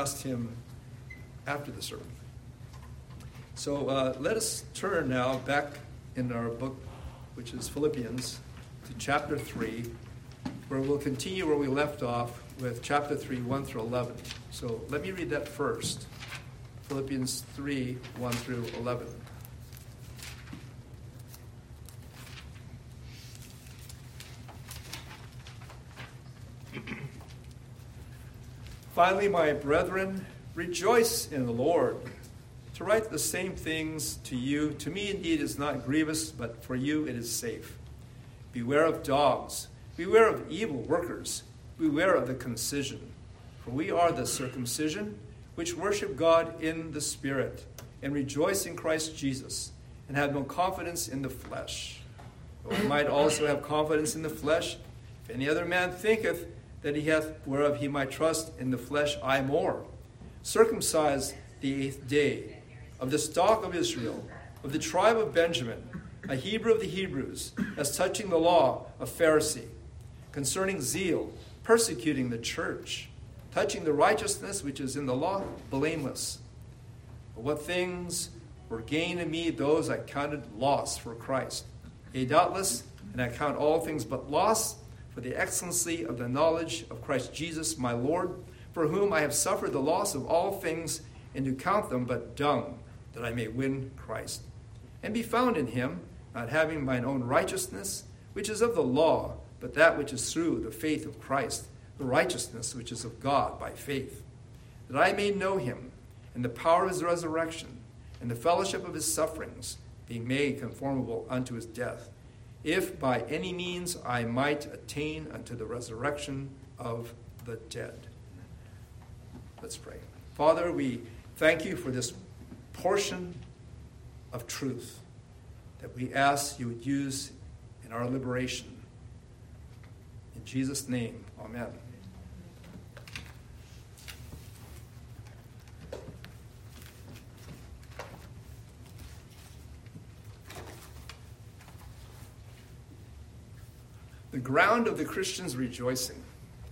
asked him after the sermon. So let us turn now back in our book, which is Philippians, to chapter 3, where we'll continue where we left off with chapter 3, 1 through 11. So let me read that first. Philippians 3, 1 through 11. Finally, my brethren, rejoice in the Lord. To write the same things to you, to me indeed is not grievous, but for you it is safe. Beware of dogs. Beware of evil workers. Beware of the concision. For we are the circumcision, which worship God in the Spirit, and rejoice in Christ Jesus, and have no confidence in the flesh. But we might also have confidence in the flesh. If any other man thinketh that he hath whereof he might trust, in the flesh I more. Circumcised the eighth day, of the stock of Israel, of the tribe of Benjamin, a Hebrew of the Hebrews, as touching the law, a Pharisee, concerning zeal, persecuting the church, touching the righteousness which is in the law, blameless. But what things were gain to me, those I counted loss for Christ. Yea, doubtless, and I count all things but loss, for the excellency of the knowledge of Christ Jesus my Lord, for whom I have suffered the loss of all things, and do count them but dung, that I may win Christ, and be found in him, not having mine own righteousness, which is of the law, but that which is through the faith of Christ, the righteousness which is of God by faith, that I may know him, and the power of his resurrection, and the fellowship of his sufferings, being made conformable unto his death, if by any means I might attain unto the resurrection of the dead. Let's pray. Father, we thank you for this portion of truth that we ask you would use in our liberation. In Jesus' name, amen. The ground of the Christian's rejoicing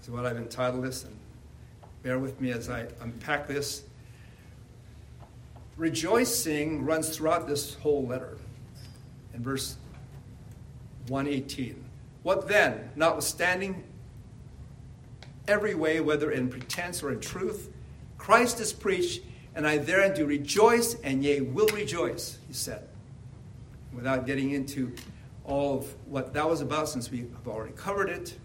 is what I've entitled this, and bear with me as I unpack this. Rejoicing runs throughout this whole letter. In verse 118, what then, notwithstanding every way, whether in pretense or in truth, Christ is preached, and I therein do rejoice, and yea, will rejoice, he said. Without getting into all of what that was about, since we have already covered it,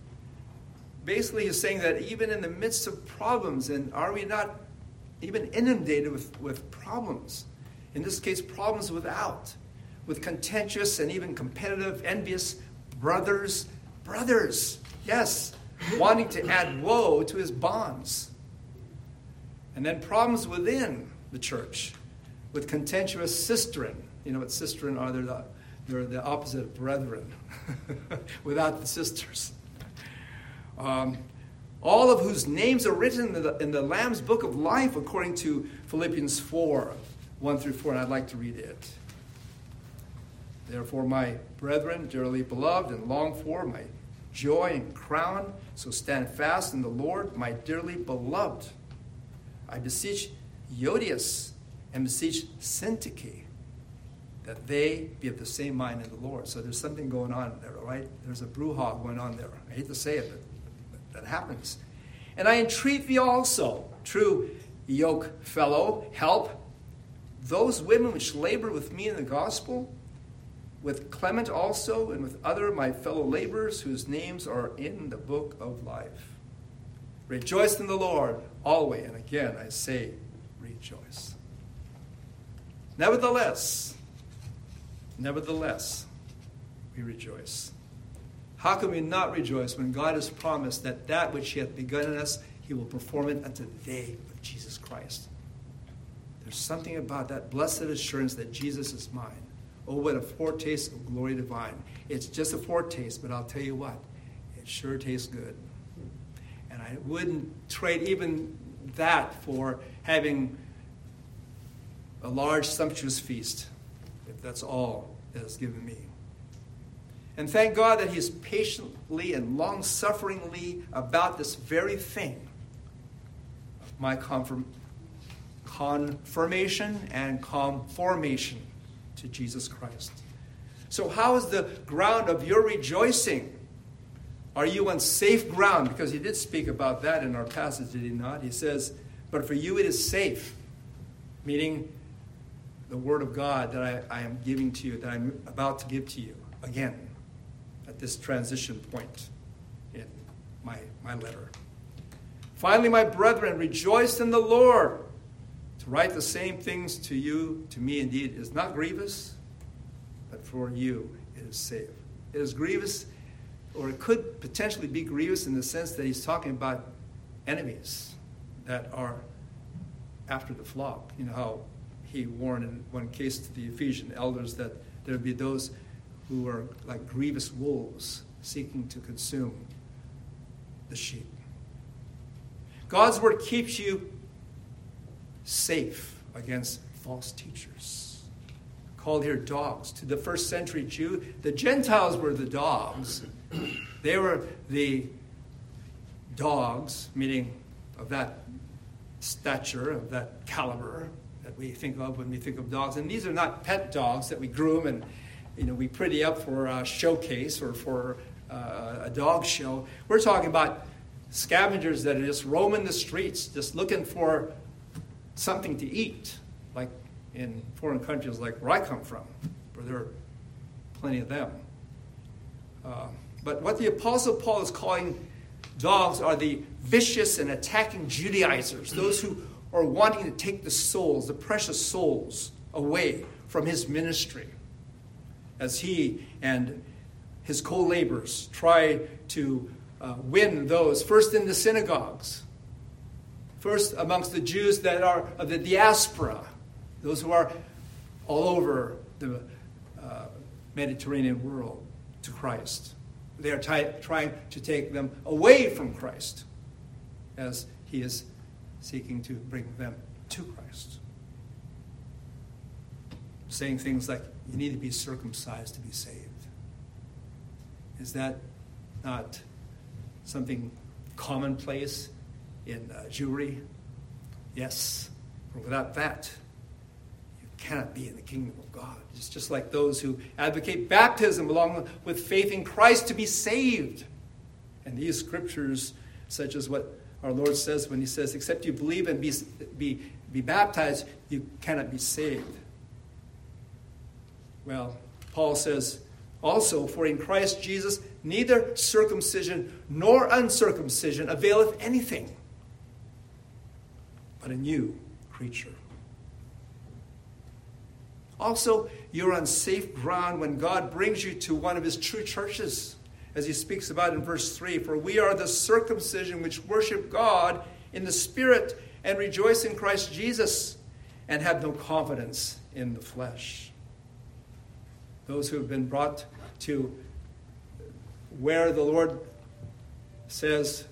basically he's saying that even in the midst of problems, and are we not even inundated with problems? In this case, problems with contentious and even competitive, envious brothers, yes, wanting to add woe to his bonds. And then problems within the church, with contentious sistren. You know what sistren are? They're the opposite of brethren, without the sisters. All of whose names are written in the Lamb's Book of Life, according to Philippians 4, 1 through 4, and I'd like to read it. Therefore, my brethren, dearly beloved and longed for, my joy and crown, so stand fast in the Lord, my dearly beloved. I beseech Eodius and beseech Syntyche, that they be of the same mind in the Lord. So there's something going on there, all right? There's a brouhaha going on there. I hate to say it, but that happens. And I entreat thee also, true yoke fellow, help those women which labor with me in the gospel, with Clement also, and with other my fellow laborers, whose names are in the book of life. Rejoice in the Lord always, and again I say, rejoice. Nevertheless, we rejoice. How can we not rejoice when God has promised that that which he hath begun in us, he will perform it unto the day of Jesus Christ? There's something about that blessed assurance that Jesus is mine. Oh, what a foretaste of glory divine. It's just a foretaste, but I'll tell you what, it sure tastes good. And I wouldn't trade even that for having a large sumptuous feast. That's all that is given me. And thank God that he is patiently and long-sufferingly about this very thing, my confirmation and conformation to Jesus Christ. So how is the ground of your rejoicing? Are you on safe ground? Because he did speak about that in our passage, did he not? He says, but for you it is safe, meaning the word of God that I am giving to you, that I'm about to give to you again at this transition point in my letter. Finally, my brethren, rejoice in the Lord. To write the same things to you, to me indeed, is not grievous, but for you it is safe. It is grievous, or it could potentially be grievous in the sense that he's talking about enemies that are after the flock. You know how he warned in one case to the Ephesian elders that there would be those who are like grievous wolves seeking to consume the sheep. God's word keeps you safe against false teachers. Called here dogs. To the first century Jew, the Gentiles were the dogs. They were the dogs, meaning of that stature, of that caliber that we think of when we think of dogs. And these are not pet dogs that we groom and we pretty up for a showcase or for a dog show. We're talking about scavengers that are just roaming the streets, just looking for something to eat, like in foreign countries like where I come from, where there are plenty of them. But what the Apostle Paul is calling dogs are the vicious and attacking Judaizers, those who are wanting to take the souls, the precious souls, away from his ministry as he and his co-laborers try to win those first in the synagogues, first amongst the Jews that are of the diaspora, those who are all over the Mediterranean world, to Christ. They are trying to take them away from Christ as he is seeking to bring them to Christ. Saying things like, you need to be circumcised to be saved. Is that not something commonplace in Jewry? Yes. For without that, you cannot be in the kingdom of God. It's just like those who advocate baptism along with faith in Christ to be saved. And these scriptures, such as what our Lord says when he says, except you believe and be baptized, you cannot be saved. Well, Paul says also, for in Christ Jesus, neither circumcision nor uncircumcision availeth anything, but a new creature. Also, you're on safe ground when God brings you to one of his true churches, as he speaks about in verse 3. For we are the circumcision which worship God in the Spirit and rejoice in Christ Jesus and have no confidence in the flesh. Those who have been brought to where the Lord says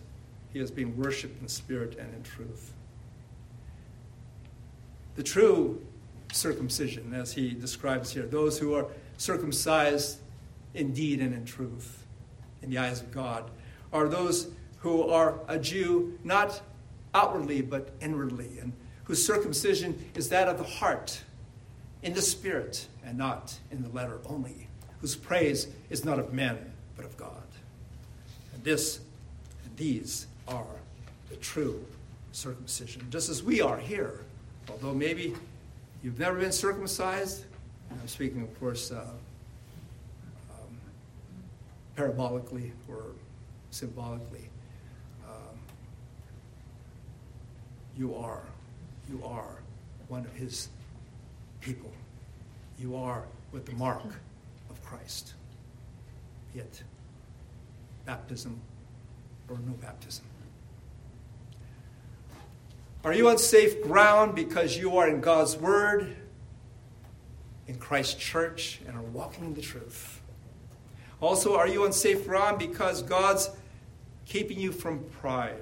he is being worshipped in spirit and in truth. The true circumcision, as he describes here, those who are circumcised in deed and in truth, in the eyes of God, are those who are a Jew, not outwardly, but inwardly, and whose circumcision is that of the heart, in the spirit, and not in the letter only, whose praise is not of men, but of God. And these are the true circumcision, just as we are here, although maybe you've never been circumcised. And I'm speaking, of course, parabolically or symbolically. You are one of his people. You are with the mark of Christ. Yet, baptism or no baptism. Are you on safe ground because you are in God's word, in Christ's church, and are walking the truth? Also, are you on safe ground because God's keeping you from pride?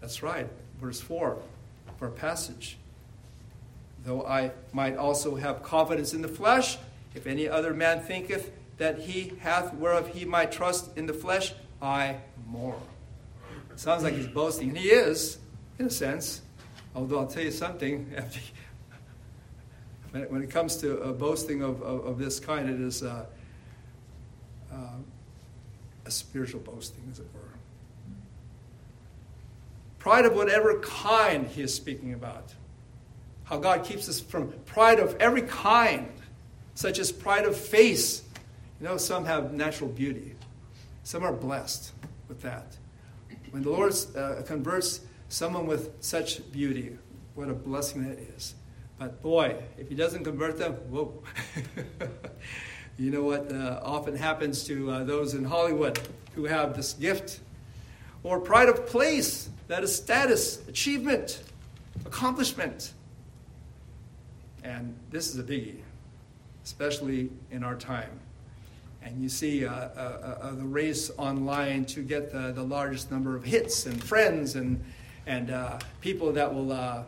That's right, verse 4 of our passage. Though I might also have confidence in the flesh, if any other man thinketh that he hath whereof he might trust in the flesh, I more. Sounds like he's boasting, and he is. in a sense. Although I'll tell you something, when it comes to boasting of this kind, it is a spiritual boasting, as it were. Pride of whatever kind he is speaking about. How God keeps us from pride of every kind, such as pride of face. You know, some have natural beauty. Some are blessed with that. When the Lord converts someone with such beauty, what a blessing that is. But boy, if he doesn't convert them, whoa. You know what often happens to those in Hollywood who have this gift? Or pride of place, that is status, achievement, accomplishment. And this is a biggie, especially in our time. And you see the race online to get the largest number of hits and friends and people that will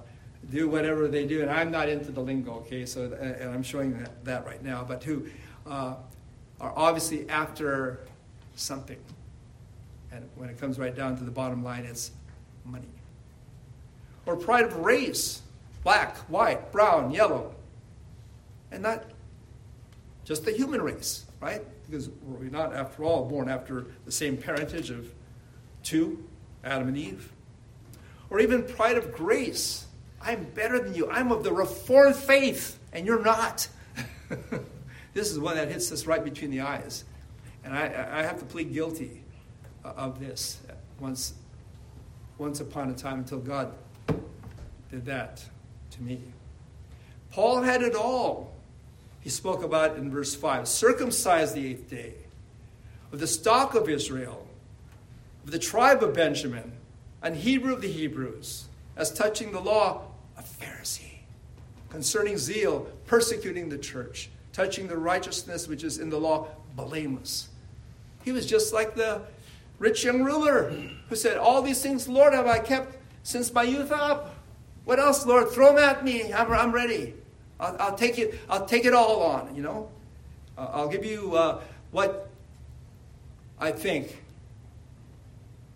do whatever they do. And I'm not into the lingo, okay? So, and I'm showing that right now. But who are obviously after something. And when it comes right down to the bottom line, it's money. Or pride of race. Black, white, brown, yellow. And not just the human race, right? Because we're not, after all, born after the same parentage of two, Adam and Eve. Or even pride of grace. I'm better than you. I'm of the Reformed faith, and you're not. This is one that hits us right between the eyes. And I have to plead guilty of this once upon a time until God did that to me. Paul had it all. He spoke about in verse 5. Circumcised the eighth day. Of the stock of Israel. Of the tribe of Benjamin. An Hebrew of the Hebrews. As touching the law, a Pharisee. Concerning zeal, persecuting the church. Touching the righteousness which is in the law, blameless. He was just like the rich young ruler who said, all these things, Lord, have I kept since my youth up. What else, Lord? Throw them at me. I'm ready. I'll take it. I'll take it all on. You know, I'll give you what I think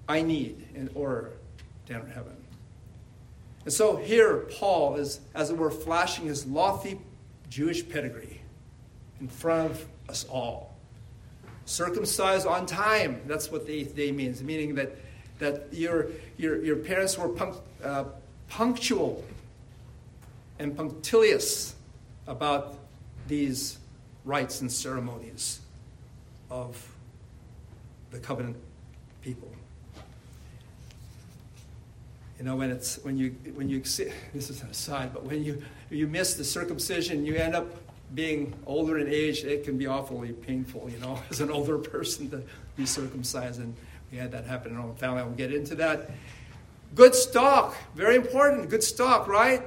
I need in order to enter heaven. And so here, Paul is, as it were, flashing his lofty Jewish pedigree in front of us all. Circumcised on time. That's what the eighth day means, meaning that your parents were punctual and punctilious about these rites and ceremonies of the covenant people. You know, when you this is an aside, but when you miss the circumcision, you end up being older in age. It can be awfully painful, you know, as an older person to be circumcised, and we had that happen in our own family. I will get into that. Good stock, very important. Good stock, right?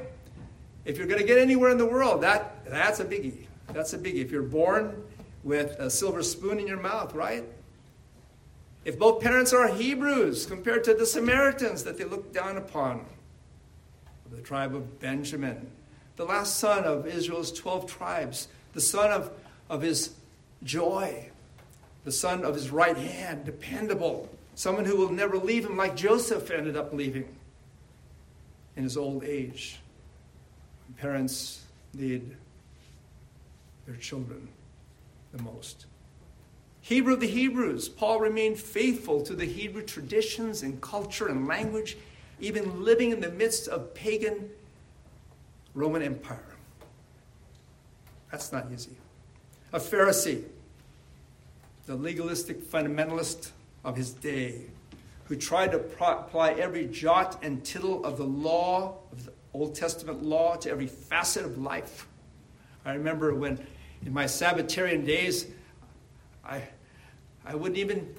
If you're going to get anywhere in the world, that's a biggie. That's a biggie. If you're born with a silver spoon in your mouth, right? If both parents are Hebrews compared to the Samaritans that they looked down upon, the tribe of Benjamin, the last son of Israel's 12 tribes, the son of his joy, the son of his right hand, dependable. Someone who will never leave him, like Joseph ended up leaving in his old age. Parents need their children the most. Hebrew of the Hebrews. Paul remained faithful to the Hebrew traditions and culture and language, even living in the midst of pagan Roman Empire. That's not easy. A Pharisee, the legalistic fundamentalist of his day, who tried to apply every jot and tittle of the law, of the Old Testament law, to every facet of life. I remember when, in my Sabbatarian days, I wouldn't even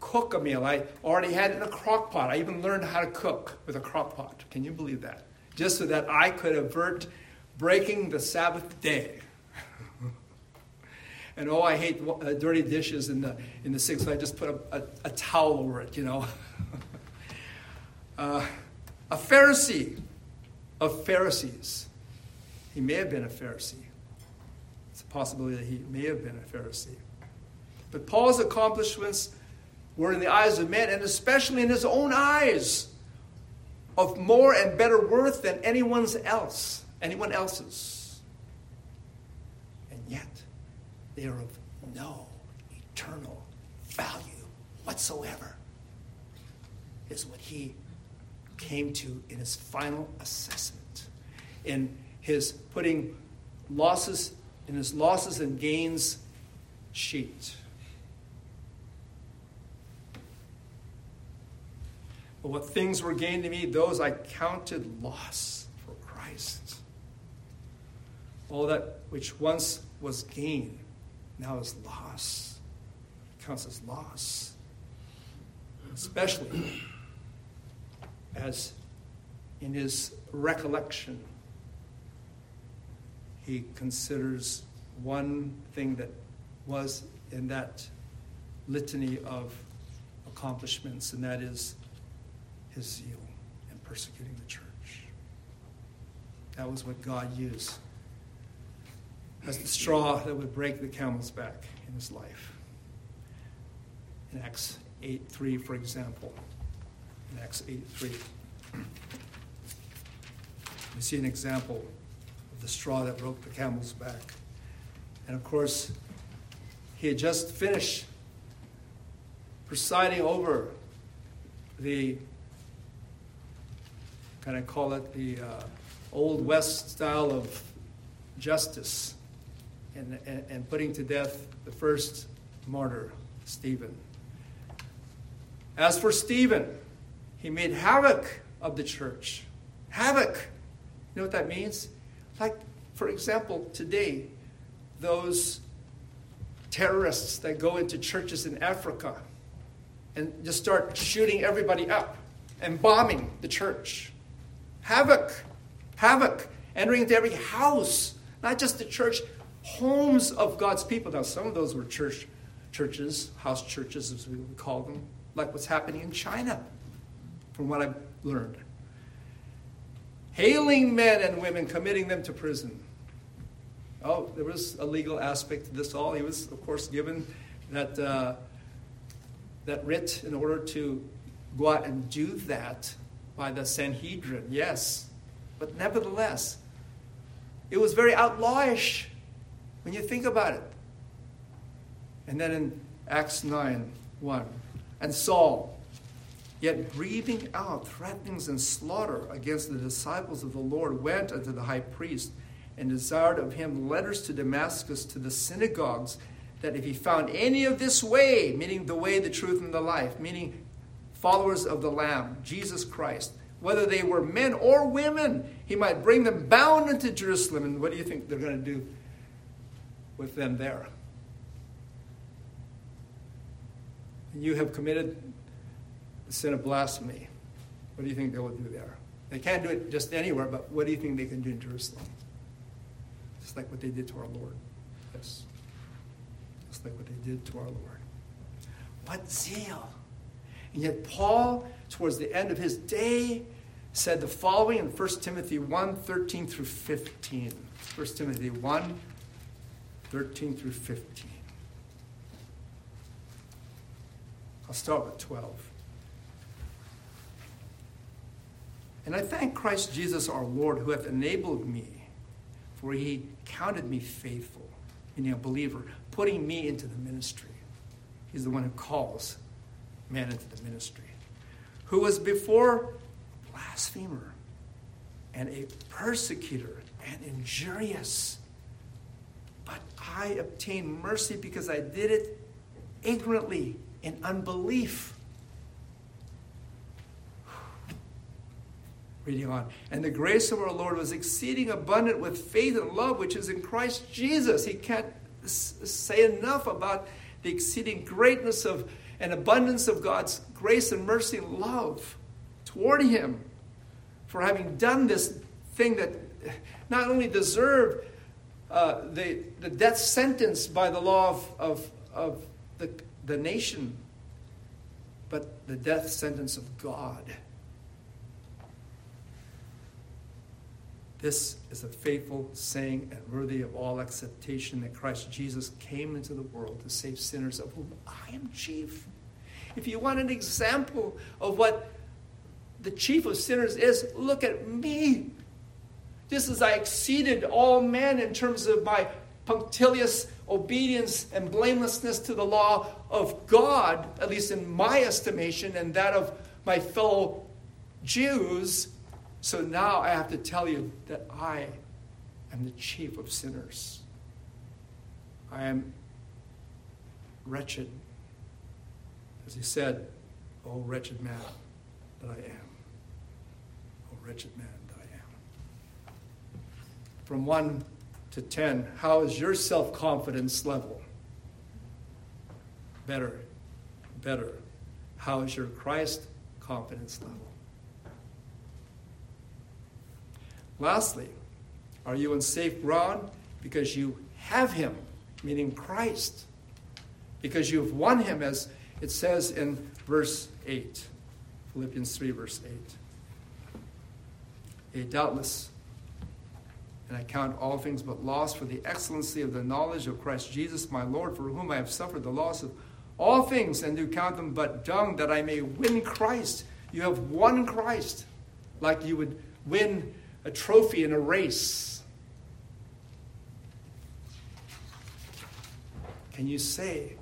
cook a meal. I already had it in a crock pot. I even learned how to cook with a crock pot. Can you believe that? Just so that I could avert breaking the Sabbath day. And oh, I hate dirty dishes in the sink, so I just put a towel over it, you know. A Pharisee of Pharisees. He may have been a Pharisee. It's a possibility that he may have been a Pharisee. But Paul's accomplishments were in the eyes of men, and especially in his own eyes, of more and better worth than anyone else's. And yet, they are of no eternal value whatsoever, is what he came to in his final assessment, in his putting losses, in his losses and gains sheet. But what things were gained to me, those I counted loss for Christ. All that which once was gain, now is loss. It counts as loss. Especially as in his recollection, he considers one thing that was in that litany of accomplishments, and that is his zeal in persecuting the church. That was what God used as the straw that would break the camel's back in his life. In Acts 8:3, for example. In Acts 8:3, we see an example of the straw that broke the camel's back. And of course, he had just finished presiding over the, can I call it the Old West style of justice, and putting to death the first martyr, Stephen. As for Stephen, he made havoc of the church. Havoc. You know what that means? Like, for example, today, those terrorists that go into churches in Africa and just start shooting everybody up and bombing the church. Havoc, entering into every house, not just the church, homes of God's people. Now, some of those were churches, house churches as we would call them, like what's happening in China, from what I've learned. Hailing men and women, committing them to prison. Oh, there was a legal aspect to this all. He was, of course, given that writ in order to go out and do that by the Sanhedrin, yes. But nevertheless, it was very outlawish when you think about it. And then in Acts 9:1, and Saul, yet breathing out threatenings and slaughter against the disciples of the Lord, went unto the high priest and desired of him letters to Damascus, to the synagogues, that if he found any of this way, meaning the way, the truth, and the life, meaning followers of the Lamb, Jesus Christ, whether they were men or women, he might bring them bound into Jerusalem. And what do you think they're going to do with them there? You have committed the sin of blasphemy. What do you think they will do there? They can't do it just anywhere, but what do you think they can do in Jerusalem? Just like what they did to our Lord. Yes. Just like what they did to our Lord. What zeal! And yet Paul, towards the end of his day, said the following in 1 Timothy 1:13 through 15. 1 Timothy 1:13 through 15. I'll start with 12. And I thank Christ Jesus our Lord, who hath enabled me, for he counted me faithful, meaning a believer, putting me into the ministry. He's the one who calls man into the ministry. Who was before a blasphemer and a persecutor and injurious. But I obtained mercy because I did it ignorantly, in unbelief. Reading on. And the grace of our Lord was exceeding abundant with faith and love, which is in Christ Jesus. He can't say enough about the exceeding greatness of and abundance of God's grace and mercy and love toward him, for having done this thing that not only deserved the death sentence by the law of the nation, but the death sentence of God. This is a faithful saying and worthy of all acceptation, that Christ Jesus came into the world to save sinners, of whom I am chief. If you want an example of what the chief of sinners is, look at me. Just as I exceeded all men in terms of my punctilious obedience and blamelessness to the law of God, at least in my estimation and that of my fellow Jews, so now I have to tell you that I am the chief of sinners. I am wretched. As he said, oh, wretched man that I am. Oh, wretched man that I am. From 1 to 10, how is your self-confidence level? Better, better. How is your Christ confidence level? Lastly, are you on safe ground because you have him, meaning Christ, because you've won him, as it says in verse 8, Philippians 3, verse 8. Yea, doubtless, and I count all things but loss for the excellency of the knowledge of Christ Jesus my Lord, for whom I have suffered the loss of all things, and do count them but dung, that I may win Christ. You have won Christ, like you would win a trophy in a race. Can you say,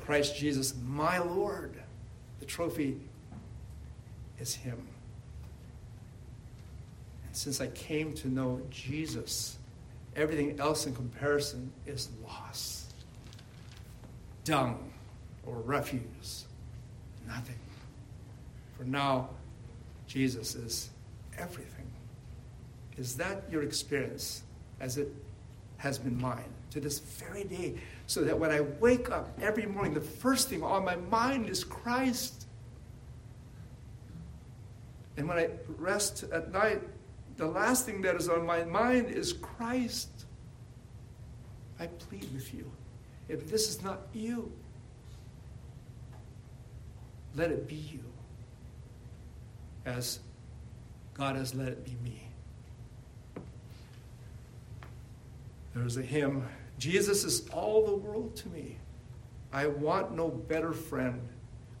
Christ Jesus, my Lord? The trophy is him. Since I came to know Jesus, everything else in comparison is loss, dung, or refuse, nothing. For now, Jesus is everything. Is that your experience, as it has been mine, to this very day? So that when I wake up every morning, the first thing on my mind is Christ. And when I rest at night, the last thing that is on my mind is Christ. I plead with you. If this is not you, let it be you, as God has let it be me. There's a hymn, Jesus is all the world to me. I want no better friend.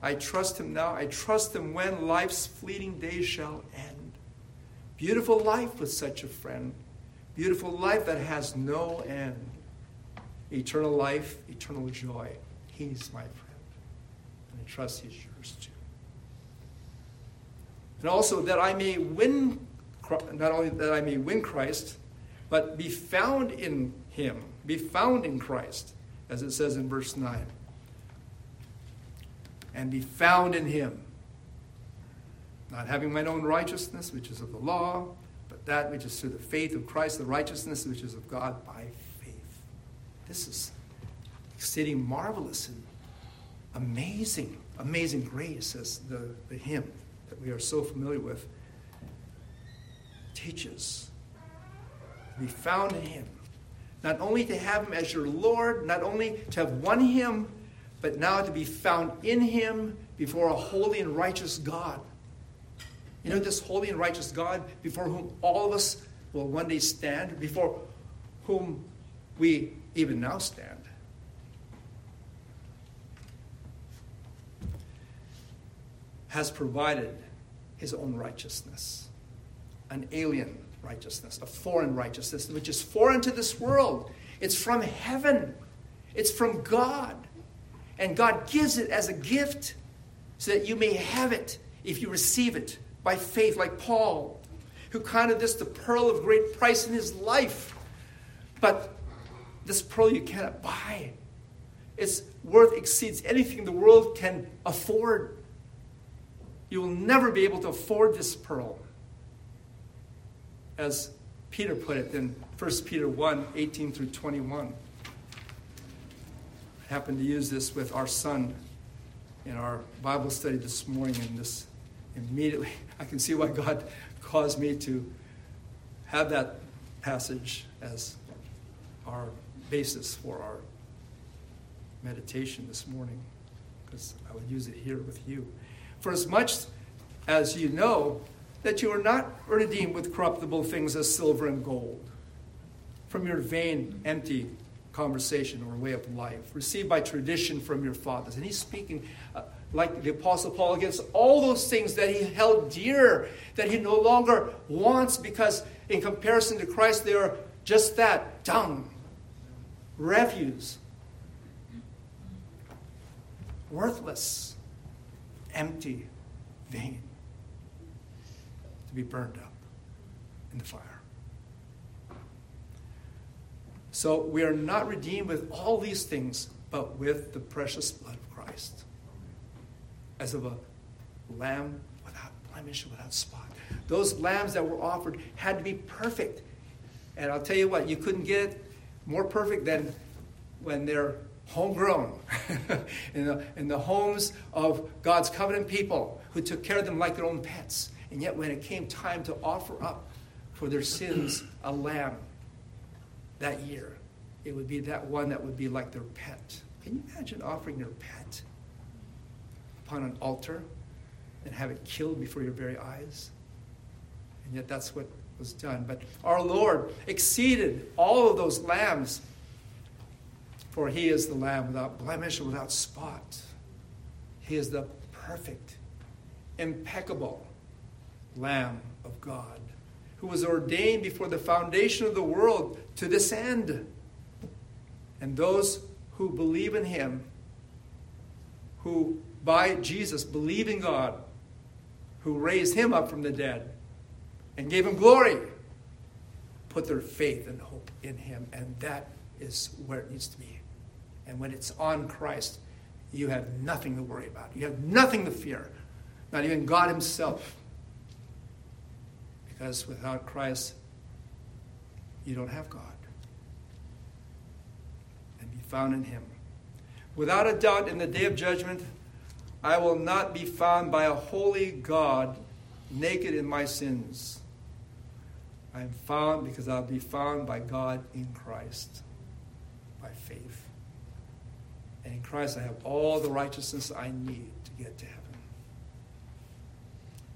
I trust him now. I trust him when life's fleeting days shall end. Beautiful life with such a friend. Beautiful life that has no end. Eternal life, eternal joy. He's my friend. And I trust he's yours too. And also that I may win, not only that I may win Christ, but be found in him. Be found in Christ, as it says in verse 9. And be found in him. Not having mine own righteousness, which is of the law, but that which is through the faith of Christ, the righteousness which is of God by faith. This is exceeding marvelous and amazing, amazing grace, as the hymn that we are so familiar with teaches. To be found in him. Not only to have him as your Lord, not only to have won him, but now to be found in him before a holy and righteous God. You know, this holy and righteous God before whom all of us will one day stand, before whom we even now stand. Has provided his own righteousness, an alien righteousness, a foreign righteousness, which is foreign to this world. It's from heaven. It's from God. And God gives it as a gift so that you may have it if you receive it. By faith, like Paul, who counted this the pearl of great price in his life. But this pearl you cannot buy. Its worth exceeds anything the world can afford. You will never be able to afford this pearl. As Peter put it in 1 Peter 1, 18 through 21. I happened to use this with our son in our Bible study this morning in this. Immediately, I can see why God caused me to have that passage as our basis for our meditation this morning, because I would use it here with you. For as much as you know that you are not redeemed with corruptible things as silver and gold, from your vain, empty conversation or way of life, received by tradition from your fathers. And he's speaking like the Apostle Paul, against all those things that he held dear, that he no longer wants, because in comparison to Christ, they are just that, dung, refuse, worthless, empty, vain, to be burned up in the fire. So we are not redeemed with all these things, but with the precious blood of Christ, as of a lamb without blemish, without spot. Those lambs that were offered had to be perfect. And I'll tell you what, you couldn't get it more perfect than when they're homegrown in the homes of God's covenant people who took care of them like their own pets. And yet when it came time to offer up for their sins a lamb that year, it would be that one that would be like their pet. Can you imagine offering your pet upon an altar and have it killed before your very eyes? And yet that's what was done. But our Lord exceeded all of those lambs, for he is the lamb without blemish, without spot. He is the perfect, impeccable Lamb of God, who was ordained before the foundation of the world to this end. And those who believe in him, who by Jesus believe in God, who raised him up from the dead and gave him glory, put their faith and hope in him. And that is where it needs to be. And when it's on Christ, you have nothing to worry about. You have nothing to fear, not even God himself. Because without Christ, you don't have God. And be found in him. Without a doubt, in the day of judgment, I will not be found by a holy God, naked in my sins. I am found because I'll be found by God in Christ, by faith. And in Christ, I have all the righteousness I need to get to heaven.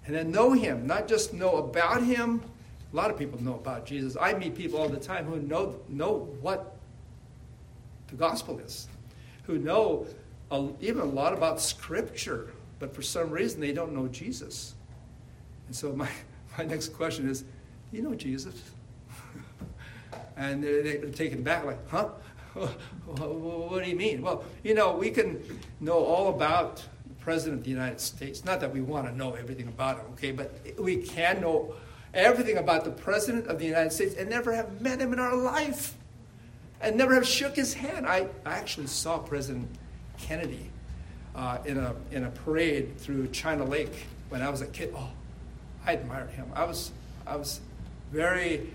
And then know him, not just know about him. A lot of people know about Jesus. I meet people all the time who know what the gospel is, who know even a lot about Scripture, but for some reason they don't know Jesus. And so my next question is, do you know Jesus? And they're taken back like, huh? What do you mean? Well, we can know all about President of the United States. Not that we want to know everything about him, okay? But we can know everything about the President of the United States and never have met him in our life and never have shook his hand. I actually saw President Kennedy in a parade through China Lake when I was a kid. Oh, I admired him. I was very,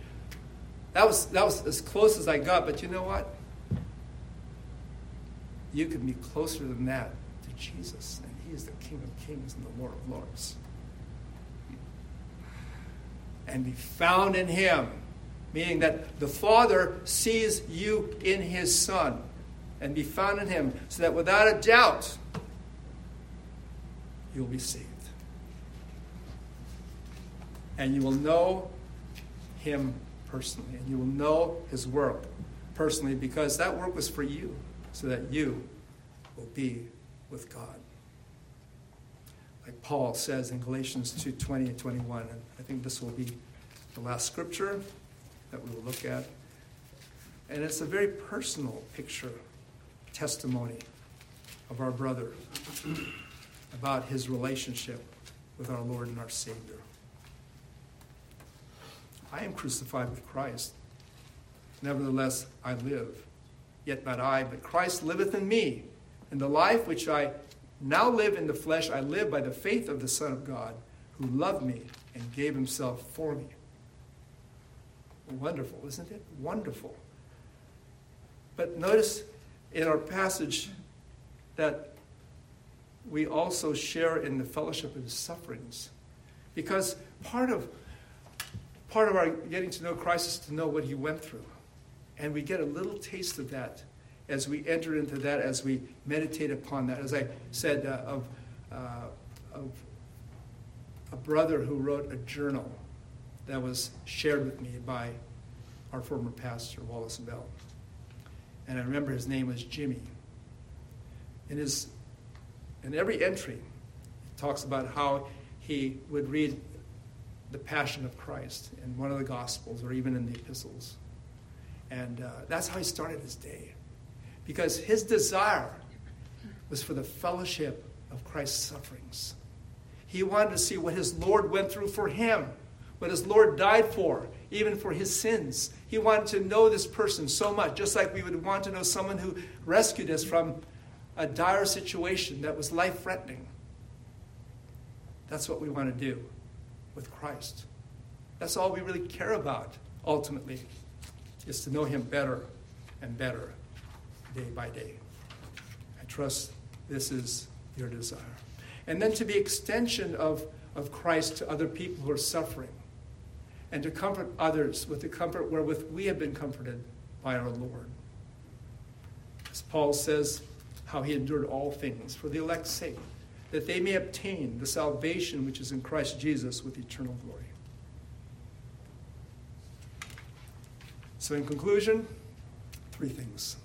that was as close as I got. But you know what? You can be closer than that to Jesus. He is the King of Kings and the Lord of Lords. And be found in him, meaning that the Father sees you in his Son. And be found in him, so that without a doubt, you will be saved. And you will know him personally. And you will know his work personally, because that work was for you, so that you will be with God. Like Paul says in Galatians 2:20 and 21, and I think this will be the last scripture that we will look at. And it's a very personal picture, testimony of our brother about his relationship with our Lord and our Savior. I am crucified with Christ. Nevertheless, I live. Yet not I, but Christ liveth in me. And the life which I now live in the flesh, I live by the faith of the Son of God, who loved me and gave himself for me. Wonderful, isn't it? Wonderful. But notice in our passage that we also share in the fellowship of his sufferings. Because part of our getting to know Christ is to know what he went through. And we get a little taste of that as we enter into that, as we meditate upon that. As I said, of a brother who wrote a journal that was shared with me by our former pastor, Wallace Bell. And I remember his name was Jimmy. In his And every entry talks about how he would read the Passion of Christ in one of the Gospels or even in the Epistles. And that's how he started his day. Because his desire was for the fellowship of Christ's sufferings. He wanted to see what his Lord went through for him, what his Lord died for, even for his sins. He wanted to know this person so much, just like we would want to know someone who rescued us from a dire situation that was life-threatening. That's what we want to do with Christ. That's all we really care about, ultimately, is to know him better and better day by day. I trust this is your desire. And then to be extension of Christ to other people who are suffering, and to comfort others with the comfort wherewith we have been comforted by our Lord. As Paul says, how he endured all things for the elect's sake, that they may obtain the salvation which is in Christ Jesus with eternal glory. So in conclusion, three things.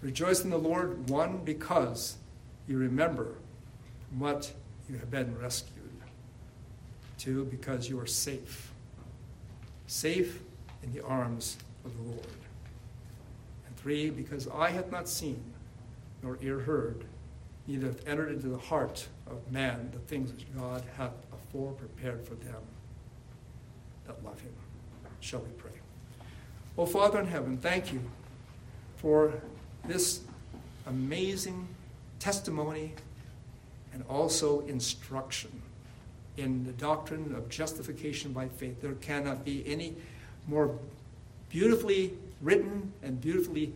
Rejoice in the Lord, one, because you remember from what you have been rescued. Two, because you are safe. Safe in the arms of the Lord. And three, because eye hath not seen, nor ear heard, neither hath entered into the heart of man the things which God hath afore prepared for them that love him. Shall we pray? Oh, Father in heaven, thank you for this amazing testimony and also instruction in the doctrine of justification by faith. There cannot be any more beautifully written and beautifully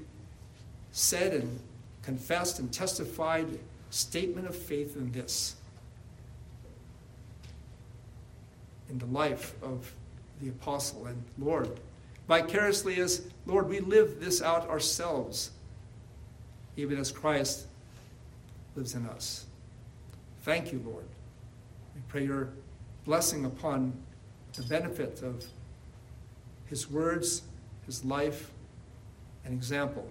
said and confessed and testified statement of faith than this. In the life of the apostle and Lord, vicariously as, Lord, we live this out ourselves, even as Christ lives in us. Thank you, Lord. We pray your blessing upon the benefit of his words, his life, and example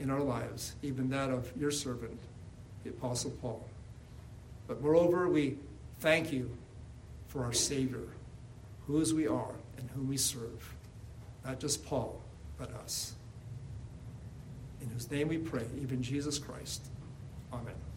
in our lives, even that of your servant, the Apostle Paul. But moreover, we thank you for our Savior, whose we are and whom we serve. Not just Paul, but us. In whose name we pray, even Jesus Christ. Amen.